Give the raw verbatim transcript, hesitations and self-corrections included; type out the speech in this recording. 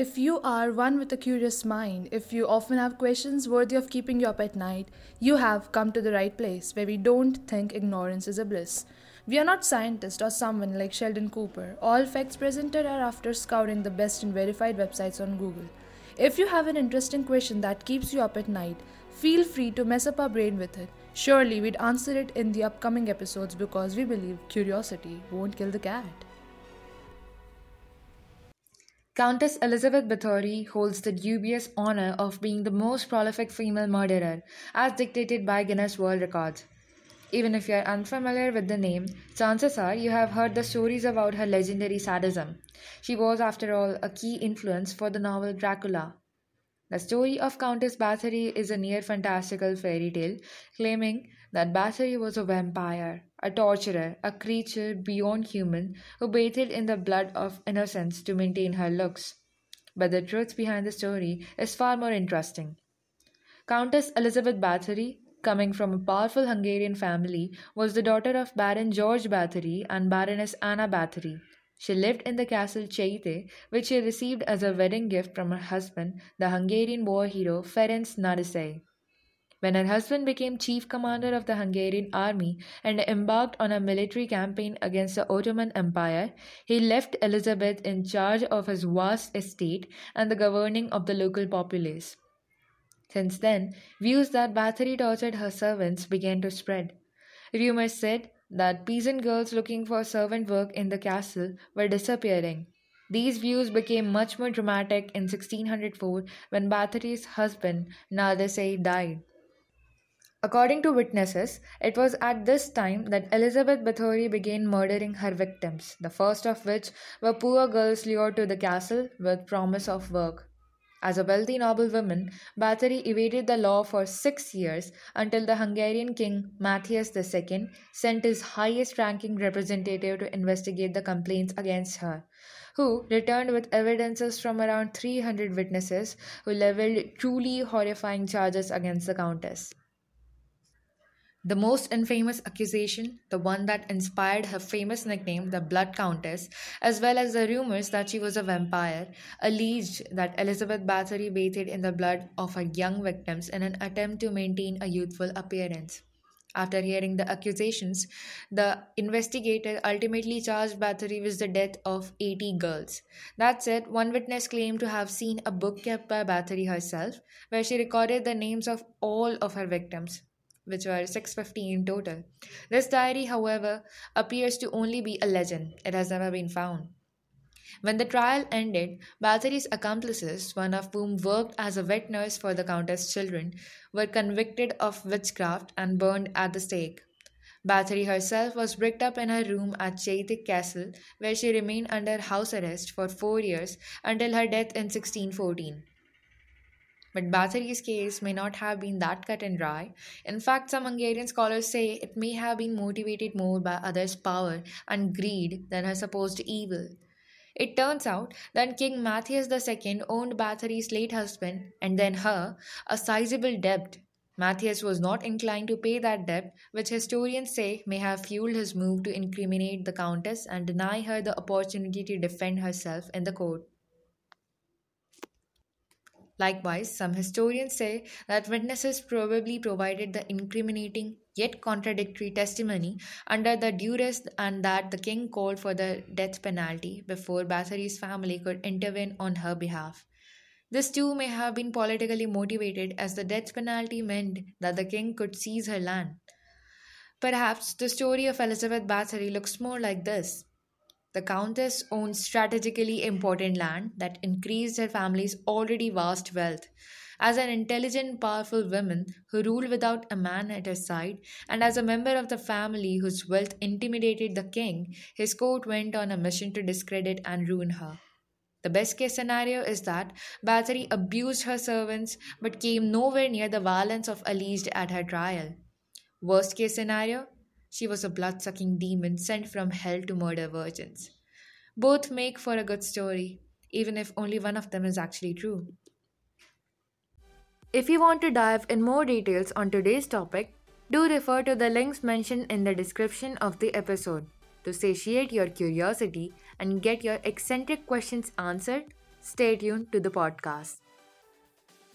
If you are one with a curious mind, if you often have questions worthy of keeping you up at night, you have come to the right place where we don't think ignorance is a bliss. We are not scientists or someone like Sheldon Cooper. All facts presented are after scouring the best and verified websites on Google. If you have an interesting question that keeps you up at night, feel free to mess up our brain with it. Surely we'd answer it in the upcoming episodes because we believe curiosity won't kill the cat. Countess Elizabeth Báthory holds the dubious honor of being the most prolific female murderer, as dictated by Guinness World Records. Even if you are unfamiliar with the name, chances are you have heard the stories about her legendary sadism. She was, after all, a key influence for the novel Dracula. The story of Countess Bathory is a near-fantastical fairy tale, claiming that Bathory was a vampire, a torturer, a creature beyond human who bathed in the blood of innocents to maintain her looks. But the truth behind the story is far more interesting. Countess Elizabeth Bathory, coming from a powerful Hungarian family, was the daughter of Baron George Bathory and Baroness Anna Bathory. She lived in the castle Čachtice, which she received as a wedding gift from her husband, the Hungarian war hero Ferenc Nádasdy. When her husband became chief commander of the Hungarian army and embarked on a military campaign against the Ottoman Empire, he left Elizabeth in charge of his vast estate and the governing of the local populace. Since then, views that Bathory tortured her servants began to spread. Rumours said that peasant girls looking for servant work in the castle were disappearing. These views became much more dramatic in sixteen hundred four when Bathory's husband Nádasdy died. According to witnesses, it was at this time that Elizabeth Báthory began murdering her victims, the first of which were poor girls lured to the castle with promise of work. As a wealthy noblewoman, Bathory evaded the law for six years until the Hungarian king Matthias the Second sent his highest-ranking representative to investigate the complaints against her, who returned with evidences from around three hundred witnesses who leveled truly horrifying charges against the Countess. The most infamous accusation, the one that inspired her famous nickname, the Blood Countess, as well as the rumors that she was a vampire, alleged that Elizabeth Báthory bathed in the blood of her young victims in an attempt to maintain a youthful appearance. After hearing the accusations, the investigator ultimately charged Bathory with the death of eighty girls. That said, one witness claimed to have seen a book kept by Bathory herself, where she recorded the names of all of her victims, which were six hundred fifty in total. This diary, however, appears to only be a legend. It has never been found. When the trial ended, Bathory's accomplices, one of whom worked as a wet nurse for the Countess' children, were convicted of witchcraft and burned at the stake. Bathory herself was bricked up in her room at Čachtice Castle, where she remained under house arrest for four years until her death in sixteen fourteen. But Bathory's case may not have been that cut and dry. In fact, some Hungarian scholars say it may have been motivated more by others' power and greed than her supposed evil. It turns out that King Matthias the Second owned Bathory's late husband, and then her, a sizable debt. Matthias was not inclined to pay that debt, which historians say may have fueled his move to incriminate the Countess and deny her the opportunity to defend herself in the court. Likewise, some historians say that witnesses probably provided the incriminating yet contradictory testimony under the duress, and that the king called for the death penalty before Bathory's family could intervene on her behalf. This too may have been politically motivated, as the death penalty meant that the king could seize her land. Perhaps the story of Elizabeth Bathory looks more like this. The Countess owned strategically important land that increased her family's already vast wealth. As an intelligent, powerful woman who ruled without a man at her side, and as a member of the family whose wealth intimidated the king, his court went on a mission to discredit and ruin her. The best-case scenario is that Bathory abused her servants but came nowhere near the violence of alleged at her trial. Worst-case scenario? She was a blood-sucking demon sent from hell to murder virgins. Both make for a good story, even if only one of them is actually true. If you want to dive in more details on today's topic, do refer to the links mentioned in the description of the episode. To satiate your curiosity and get your eccentric questions answered, Stay tuned to the podcast.